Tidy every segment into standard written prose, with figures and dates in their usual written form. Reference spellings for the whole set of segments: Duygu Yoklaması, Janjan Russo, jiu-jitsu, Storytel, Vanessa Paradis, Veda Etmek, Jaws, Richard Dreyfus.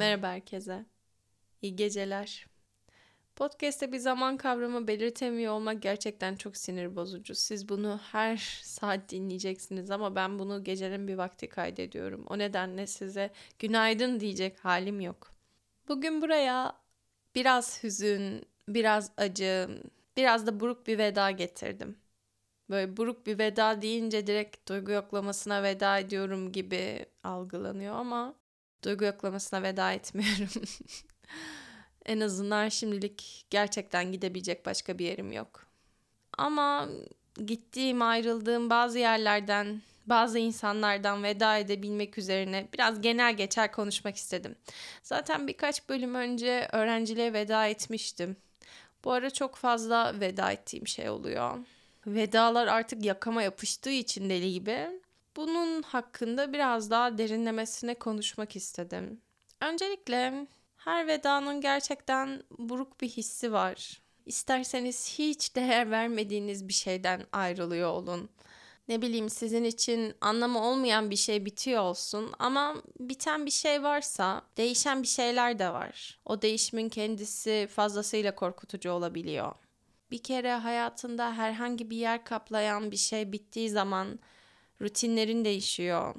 Merhaba herkese. İyi geceler. Podcast'te bir zaman kavramı belirtemiyor olmak gerçekten çok sinir bozucu. Siz bunu her saat dinleyeceksiniz ama ben bunu gecenin bir vakti kaydediyorum. O nedenle size günaydın diyecek halim yok. Bugün buraya biraz hüzün, biraz acı, biraz da buruk bir veda getirdim. Böyle buruk bir veda deyince direkt duygu yoklamasına veda ediyorum gibi algılanıyor ama duygu yoklamasına veda etmiyorum. En azından şimdilik gerçekten gidebilecek başka bir yerim yok. Ama gittiğim, ayrıldığım bazı yerlerden, bazı insanlardan veda edebilmek üzerine biraz genel geçer konuşmak istedim. Zaten birkaç bölüm önce öğrenciliğe veda etmiştim. Bu ara çok fazla veda ettiğim şey oluyor. Vedalar artık yakama yapıştığı için deli gibi. Bunun hakkında biraz daha derinlemesine konuşmak istedim. Öncelikle her vedanın gerçekten buruk bir hissi var. İsterseniz hiç değer vermediğiniz bir şeyden ayrılıyor olun. Ne bileyim, sizin için anlamı olmayan bir şey bitiyor olsun ama biten bir şey varsa değişen bir şeyler de var. O değişimin kendisi fazlasıyla korkutucu olabiliyor. Bir kere hayatında herhangi bir yer kaplayan bir şey bittiği zaman rutinlerin değişiyor,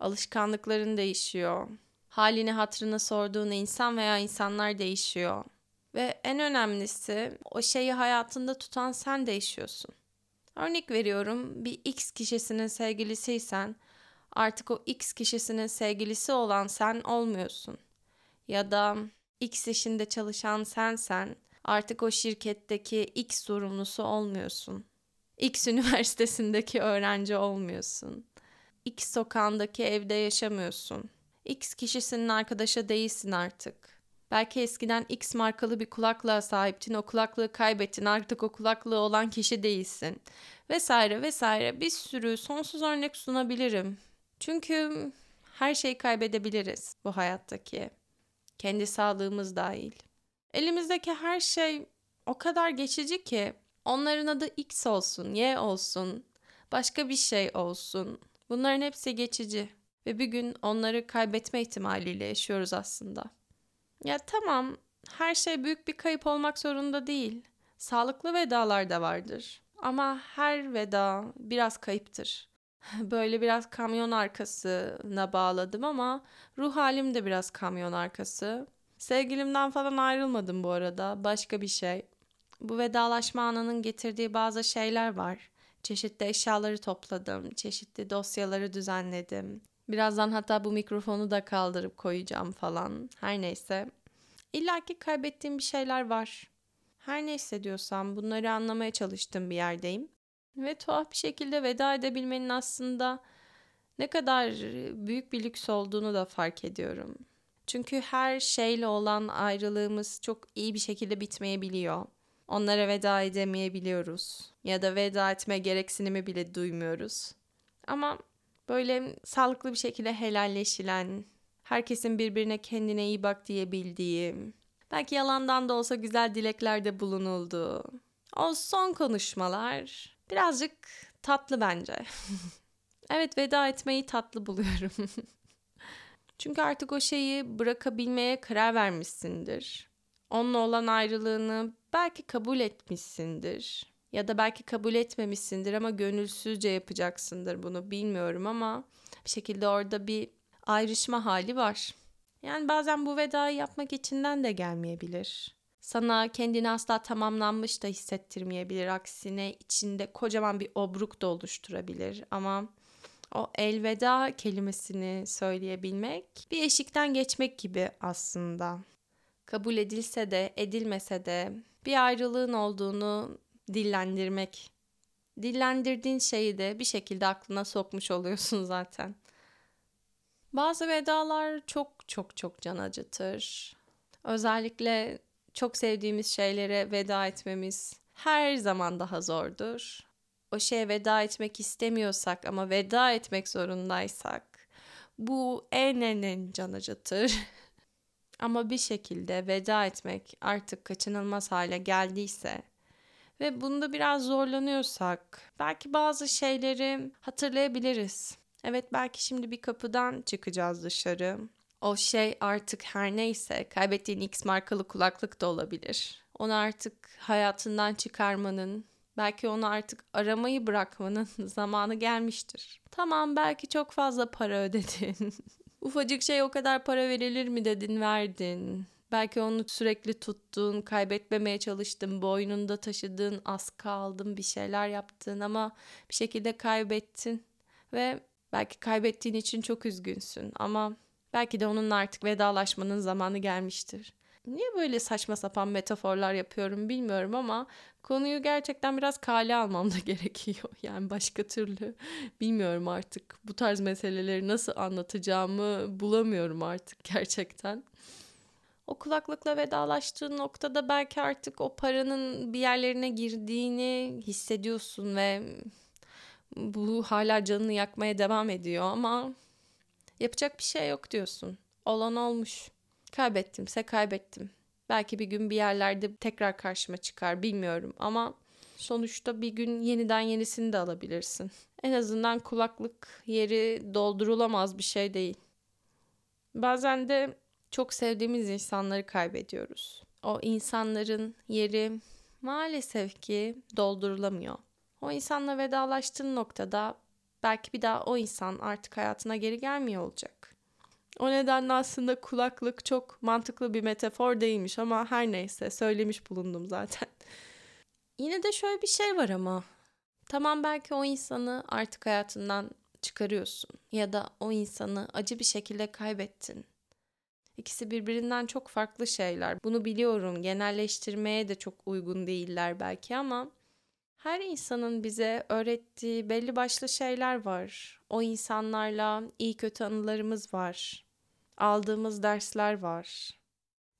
alışkanlıkların değişiyor, halini hatırını sorduğun insan veya insanlar değişiyor. Ve en önemlisi o şeyi hayatında tutan sen değişiyorsun. Örnek veriyorum, bir X kişisinin sevgilisiysen artık o X kişisinin sevgilisi olan sen olmuyorsun. Ya da X işinde çalışan sensen artık o şirketteki X sorumlusu olmuyorsun. X üniversitesindeki öğrenci olmuyorsun. X sokağındaki evde yaşamıyorsun. X kişisinin arkadaşı değilsin artık. Belki eskiden X markalı bir kulaklığa sahiptin, o kulaklığı kaybettin, artık o kulaklığı olan kişi değilsin. Vesaire vesaire, bir sürü sonsuz örnek sunabilirim. Çünkü her şeyi kaybedebiliriz bu hayattaki. Kendi sağlığımız dahil. Elimizdeki her şey o kadar geçici ki onların adı X olsun, Y olsun, başka bir şey olsun. Bunların hepsi geçici ve bir gün onları kaybetme ihtimaliyle yaşıyoruz aslında. Ya tamam, her şey büyük bir kayıp olmak zorunda değil. Sağlıklı vedalar da vardır ama her veda biraz kayıptır. Böyle biraz kamyon arkasına bağladım ama ruh halim de biraz kamyon arkası. Sevgilimden falan ayrılmadım bu arada. Başka bir şey. Bu vedalaşma anının getirdiği bazı şeyler var. Çeşitli eşyaları topladım. Çeşitli dosyaları düzenledim. Birazdan hatta bu mikrofonu da kaldırıp koyacağım falan. Her neyse. İlla ki kaybettiğim bir şeyler var. Her neyse diyorsam bunları anlamaya çalıştığım bir yerdeyim. Ve tuhaf bir şekilde veda edebilmenin aslında ne kadar büyük bir lüks olduğunu da fark ediyorum. Çünkü her şeyle olan ayrılığımız çok iyi bir şekilde bitmeyebiliyor. Onlara veda edemeyebiliyoruz. Ya da veda etme gereksinimi bile duymuyoruz. Ama böyle sağlıklı bir şekilde helalleşilen, herkesin birbirine kendine iyi bak diyebildiği, belki yalandan da olsa güzel dileklerde bulunulduğu o son konuşmalar birazcık tatlı bence. Evet, veda etmeyi tatlı buluyorum. Çünkü artık o şeyi bırakabilmeye karar vermişsindir. Onunla olan ayrılığını belki kabul etmişsindir. Ya da belki kabul etmemişsindir ama gönülsüzce yapacaksındır bunu, bilmiyorum ama bir şekilde orada bir ayrışma hali var. Yani bazen bu vedayı yapmak içinden de gelmeyebilir. Sana kendini asla tamamlanmış da hissettirmeyebilir. Aksine içinde kocaman bir obruk da oluşturabilir ama o elveda kelimesini söyleyebilmek bir eşikten geçmek gibi aslında. Kabul edilse de edilmese de bir ayrılığın olduğunu dillendirmek. Dillendirdiğin şeyi de bir şekilde aklına sokmuş oluyorsun zaten. Bazı vedalar çok çok çok can acıtır. Özellikle çok sevdiğimiz şeylere veda etmemiz her zaman daha zordur. O şeye veda etmek istemiyorsak ama veda etmek zorundaysak bu en can acıtır. Ama bir şekilde veda etmek artık kaçınılmaz hale geldiyse ve bunda biraz zorlanıyorsak belki bazı şeyleri hatırlayabiliriz. Evet, belki şimdi bir kapıdan çıkacağız dışarı. o şey artık her neyse, kaybettiğin X markalı kulaklık da olabilir. Onu artık hayatından çıkarmanın, belki onu artık aramayı bırakmanın zamanı gelmiştir. Tamam, belki çok fazla para ödedin. Ufacık şey o kadar para verilir mi dedin, verdin. Belki onu sürekli tuttun, kaybetmemeye çalıştın, boynunda taşıdın, askı aldın, bir şeyler yaptın ama bir şekilde kaybettin. Ve belki kaybettiğin için çok üzgünsün ama belki de onunla artık vedalaşmanın zamanı gelmiştir. Niye böyle saçma sapan metaforlar yapıyorum bilmiyorum ama konuyu gerçekten biraz kale almam da gerekiyor. Yani başka türlü bilmiyorum artık. Bu tarz meseleleri nasıl anlatacağımı bulamıyorum artık gerçekten. O kulaklıkla vedalaştığın noktada belki artık o paranın bir yerlerine girdiğini hissediyorsun ve bu hala canını yakmaya devam ediyor ama yapacak bir şey yok diyorsun. Olan olmuş. Kaybettimse kaybettim. Belki bir gün bir yerlerde tekrar karşıma çıkar, bilmiyorum ama sonuçta bir gün yeniden yenisini de alabilirsin. En azından kulaklık yeri doldurulamaz bir şey değil. Bazen de çok sevdiğimiz insanları kaybediyoruz. O insanların yeri maalesef ki doldurulamıyor. O insanla vedalaştığın noktada belki bir daha o insan artık hayatına geri gelmiyor olacak. O nedenle aslında kulaklık çok mantıklı bir metafor değilmiş ama her neyse söylemiş bulundum zaten. Yine de şöyle bir şey var ama. Tamam, belki o insanı artık hayatından çıkarıyorsun ya da o insanı acı bir şekilde kaybettin. İkisi birbirinden çok farklı şeyler. Bunu biliyorum, genelleştirmeye de çok uygun değiller belki ama her insanın bize öğrettiği belli başlı şeyler var. O insanlarla iyi kötü anılarımız var. Aldığımız dersler var.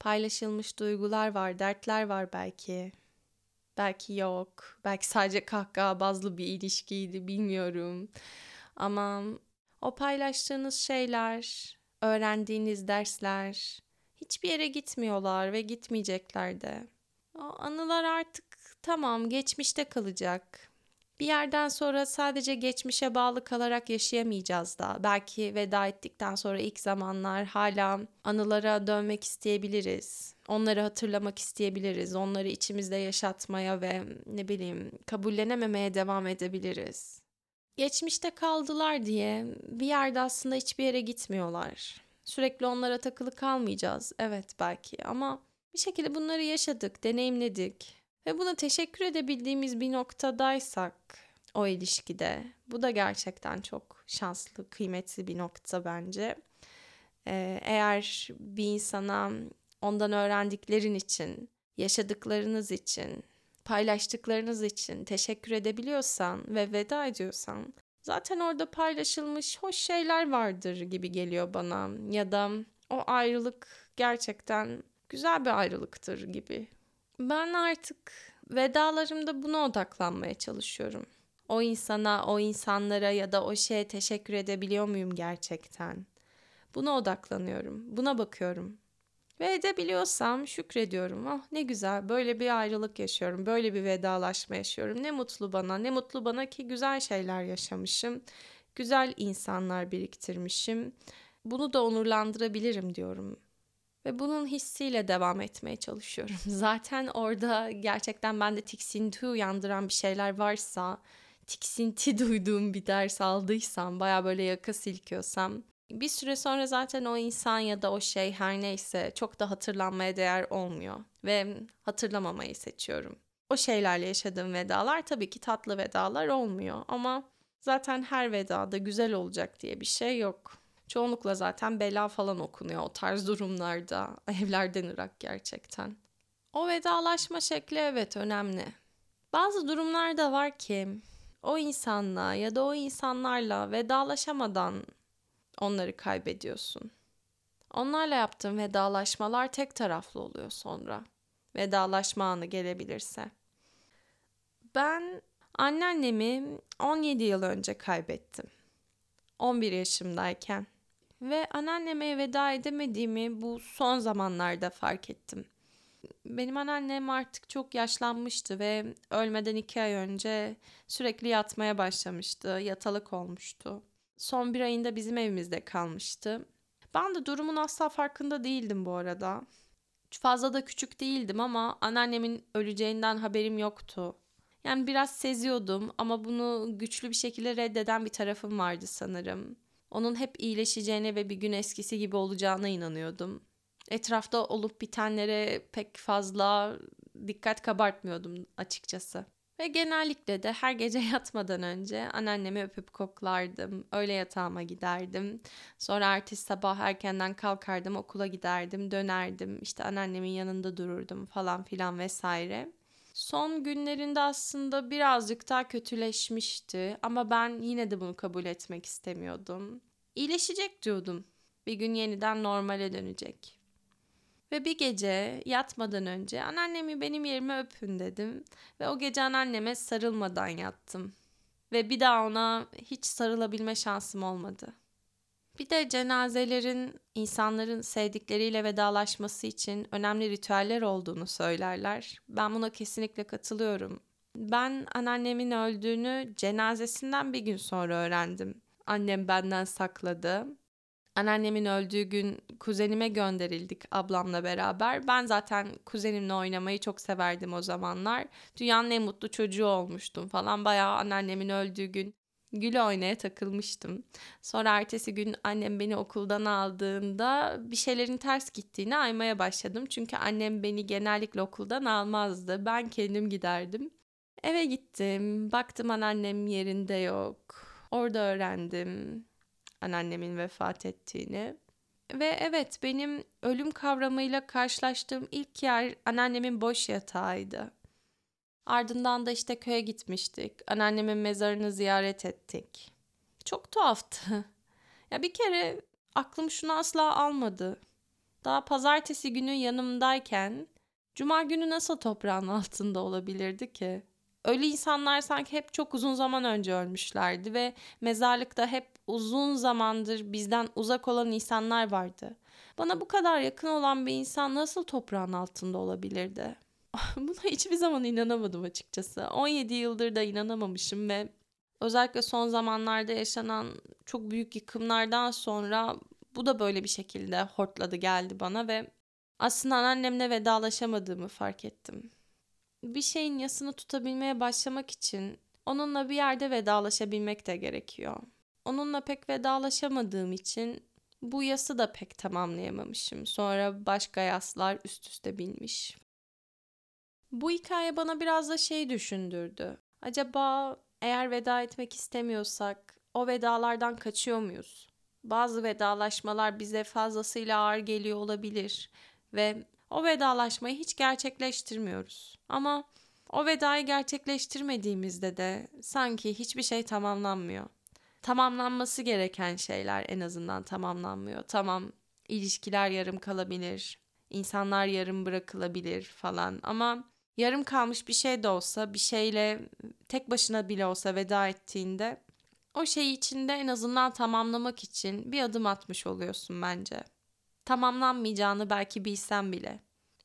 Paylaşılmış duygular var, dertler var belki. Belki yok. Belki sadece kahkaha bazlı bir ilişkiydi, bilmiyorum. Ama o paylaştığınız şeyler, öğrendiğiniz dersler hiçbir yere gitmiyorlar ve gitmeyecekler de. O anılar artık tamam, geçmişte kalacak. Bir yerden sonra sadece geçmişe bağlı kalarak yaşayamayacağız da. Belki veda ettikten sonra ilk zamanlar hala anılara dönmek isteyebiliriz. Onları hatırlamak isteyebiliriz. Onları içimizde yaşatmaya ve kabullenememeye devam edebiliriz. Geçmişte kaldılar diye bir yerde aslında hiçbir yere gitmiyorlar. Sürekli onlara takılı kalmayacağız. Evet belki ama bir şekilde bunları yaşadık, deneyimledik. Ve buna teşekkür edebildiğimiz bir noktadaysak o ilişkide, bu da gerçekten çok şanslı, kıymetli bir nokta bence. Eğer bir insana ondan öğrendiklerin için, yaşadıklarınız için, paylaştıklarınız için teşekkür edebiliyorsan ve veda ediyorsan zaten orada paylaşılmış hoş şeyler vardır gibi geliyor bana. Ya da o ayrılık gerçekten güzel bir ayrılıktır gibi. Ben artık vedalarımda buna odaklanmaya çalışıyorum. O insana, o insanlara ya da o şeye teşekkür edebiliyor muyum gerçekten? Buna odaklanıyorum, buna bakıyorum. Ve edebiliyorsam şükrediyorum. Ah ne güzel, böyle bir ayrılık yaşıyorum, böyle bir vedalaşma yaşıyorum. Ne mutlu bana, ne mutlu bana ki güzel şeyler yaşamışım. Güzel insanlar biriktirmişim. Bunu da onurlandırabilirim diyorum. Ve bunun hissiyle devam etmeye çalışıyorum. Zaten orada gerçekten bende tiksinti uyandıran bir şeyler varsa, tiksinti duyduğum bir ders aldıysam, baya böyle yaka silkiyorsam, bir süre sonra zaten o insan ya da o şey her neyse çok da hatırlanmaya değer olmuyor. Ve hatırlamamayı seçiyorum. O şeylerle yaşadığım vedalar tabii ki tatlı vedalar olmuyor. Ama zaten her vedada güzel olacak diye bir şey yok. Çoğunlukla zaten bela falan okunuyor o tarz durumlarda. Evlerden ırak gerçekten. O vedalaşma şekli evet önemli. Bazı durumlarda var ki o insanla ya da o insanlarla vedalaşamadan onları kaybediyorsun. Onlarla yaptığın vedalaşmalar tek taraflı oluyor sonra. Vedalaşma anı gelebilirse. Ben anneannemi 17 yıl önce kaybettim. 11 yaşımdayken. Ve anneanneme veda edemediğimi bu son zamanlarda fark ettim. Benim anneannem artık çok yaşlanmıştı ve ölmeden 2 ay önce sürekli yatmaya başlamıştı. Yatalık olmuştu. Son bir ayında bizim evimizde kalmıştı. Ben de durumun asla farkında değildim bu arada. Fazla da küçük değildim ama anneannemin öleceğinden haberim yoktu. Yani biraz seziyordum ama bunu güçlü bir şekilde reddeden bir tarafım vardı sanırım. Onun hep iyileşeceğine ve bir gün eskisi gibi olacağına inanıyordum. Etrafta olup bitenlere pek fazla dikkat kabartmıyordum açıkçası. Ve genellikle de her gece yatmadan önce anneannemi öpüp koklardım. Öğle yatağıma giderdim. Sonra ertesi sabah erkenden kalkardım, okula giderdim, dönerdim. İşte anneannemin yanında dururdum falan filan vesaire. Son günlerinde aslında birazcık daha kötüleşmişti ama ben yine de bunu kabul etmek istemiyordum. İyileşecek diyordum. Bir gün yeniden normale dönecek. Ve bir gece yatmadan önce anneannemi benim yerime öpün dedim ve o gece anneanneme sarılmadan yattım. Ve bir daha ona hiç sarılabilme şansım olmadı. Bir de cenazelerin insanların sevdikleriyle vedalaşması için önemli ritüeller olduğunu söylerler. Ben buna kesinlikle katılıyorum. Ben anneannemin öldüğünü cenazesinden bir gün sonra öğrendim. Annem benden sakladı. Anneannemin öldüğü gün kuzenime gönderildik ablamla beraber. Ben zaten kuzenimle oynamayı çok severdim o zamanlar. Dünyanın en mutlu çocuğu olmuştum falan. Bayağı anneannemin öldüğü gün güle oynaya takılmıştım. Sonra ertesi gün annem beni okuldan aldığında bir şeylerin ters gittiğini aymaya başladım. Çünkü annem beni genellikle okuldan almazdı. Ben kendim giderdim. Eve gittim. Baktım anneannem yerinde yok. Orada öğrendim anneannemin vefat ettiğini. Ve evet, benim ölüm kavramıyla karşılaştığım ilk yer anneannemin boş yatağıydı. Ardından da işte köye gitmiştik. Anneannemin mezarını ziyaret ettik. Çok tuhaftı. Ya bir kere aklım şunu asla almadı. Daha pazartesi günü yanımdayken cuma günü nasıl toprağın altında olabilirdi ki? Ölü insanlar sanki hep çok uzun zaman önce ölmüşlerdi ve mezarlıkta hep uzun zamandır bizden uzak olan insanlar vardı. Bana bu kadar yakın olan bir insan nasıl toprağın altında olabilirdi? Buna hiçbir zaman inanamadım açıkçası. 17 yıldır da inanamamışım ve özellikle son zamanlarda yaşanan çok büyük yıkımlardan sonra bu da böyle bir şekilde hortladı geldi bana ve aslında annemle vedalaşamadığımı fark ettim. Bir şeyin yasını tutabilmeye başlamak için onunla bir yerde vedalaşabilmek de gerekiyor. Onunla pek vedalaşamadığım için bu yası da pek tamamlayamamışım. Sonra başka yaslar üst üste binmiş. Bu hikaye bana biraz da şey düşündürdü. Acaba eğer veda etmek istemiyorsak o vedalardan kaçıyor muyuz? Bazı vedalaşmalar bize fazlasıyla ağır geliyor olabilir ve o vedalaşmayı hiç gerçekleştirmiyoruz. Ama o vedayı gerçekleştirmediğimizde de sanki hiçbir şey tamamlanmıyor. Tamamlanması gereken şeyler en azından tamamlanmıyor. Tamam, ilişkiler yarım kalabilir, insanlar yarım bırakılabilir falan ama yarım kalmış bir şey de olsa, bir şeyle tek başına bile olsa veda ettiğinde o şeyi içinde en azından tamamlamak için bir adım atmış oluyorsun bence. Tamamlanmayacağını belki bilsen bile.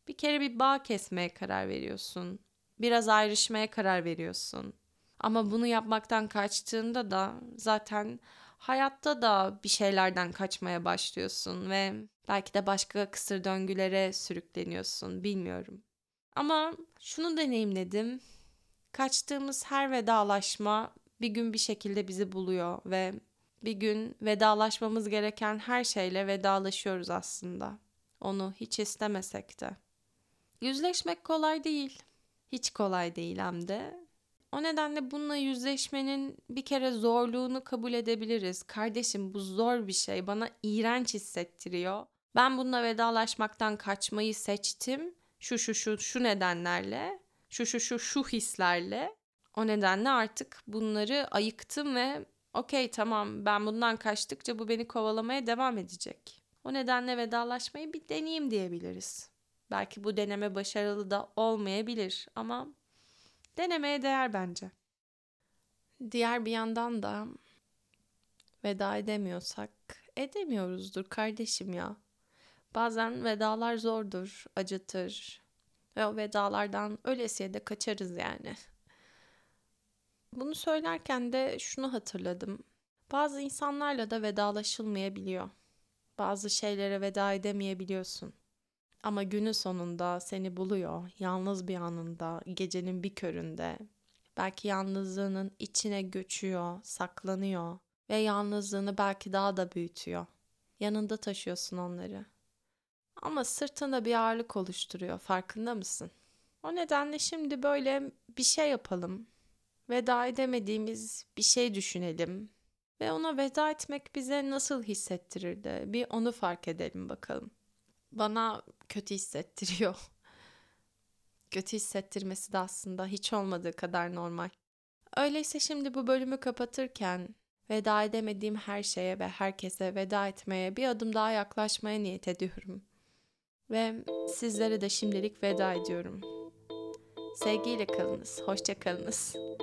Bir kere bir bağ kesmeye karar veriyorsun. Biraz ayrışmaya karar veriyorsun. Ama bunu yapmaktan kaçtığında da zaten hayatta da bir şeylerden kaçmaya başlıyorsun ve belki de başka kısır döngülere sürükleniyorsun, bilmiyorum. Ama şunu deneyimledim. Kaçtığımız her vedalaşma bir gün bir şekilde bizi buluyor ve bir gün vedalaşmamız gereken her şeyle vedalaşıyoruz aslında. Onu hiç istemesek de. Yüzleşmek kolay değil. Hiç kolay değil hem de. O nedenle bununla yüzleşmenin bir kere zorluğunu kabul edebiliriz. Kardeşim, bu zor bir şey. Bana iğrenç hissettiriyor. Ben bununla vedalaşmaktan kaçmayı seçtim. Şu nedenlerle, şu hislerle. O nedenle artık bunları ayıktım ve okey, tamam, ben bundan kaçtıkça bu beni kovalamaya devam edecek. O nedenle vedalaşmayı bir deneyim diyebiliriz. Belki bu deneme başarılı da olmayabilir ama denemeye değer bence. Diğer bir yandan da veda edemiyorsak edemiyoruzdur kardeşim ya. Bazen vedalar zordur, acıtır ve o vedalardan ölesiye de kaçarız yani. Bunu söylerken de şunu hatırladım. Bazı insanlarla da vedalaşılmayabiliyor. Bazı şeylere veda edemeyebiliyorsun. Ama günün sonunda seni buluyor, yalnız bir anında, gecenin bir köründe. Belki yalnızlığının içine göçüyor, saklanıyor ve yalnızlığını belki daha da büyütüyor. Yanında taşıyorsun onları. Ama sırtında bir ağırlık oluşturuyor, farkında mısın? O nedenle şimdi böyle bir şey yapalım. Veda edemediğimiz bir şey düşünelim. Ve ona veda etmek bize nasıl hissettirir de bir onu fark edelim bakalım. Bana kötü hissettiriyor. Kötü hissettirmesi de aslında hiç olmadığı kadar normal. Öyleyse şimdi bu bölümü kapatırken veda edemediğim her şeye ve herkese veda etmeye bir adım daha yaklaşmaya niyet ediyorum. Ve sizlere de şimdilik veda ediyorum. Sevgiyle kalınız, hoşça kalınız.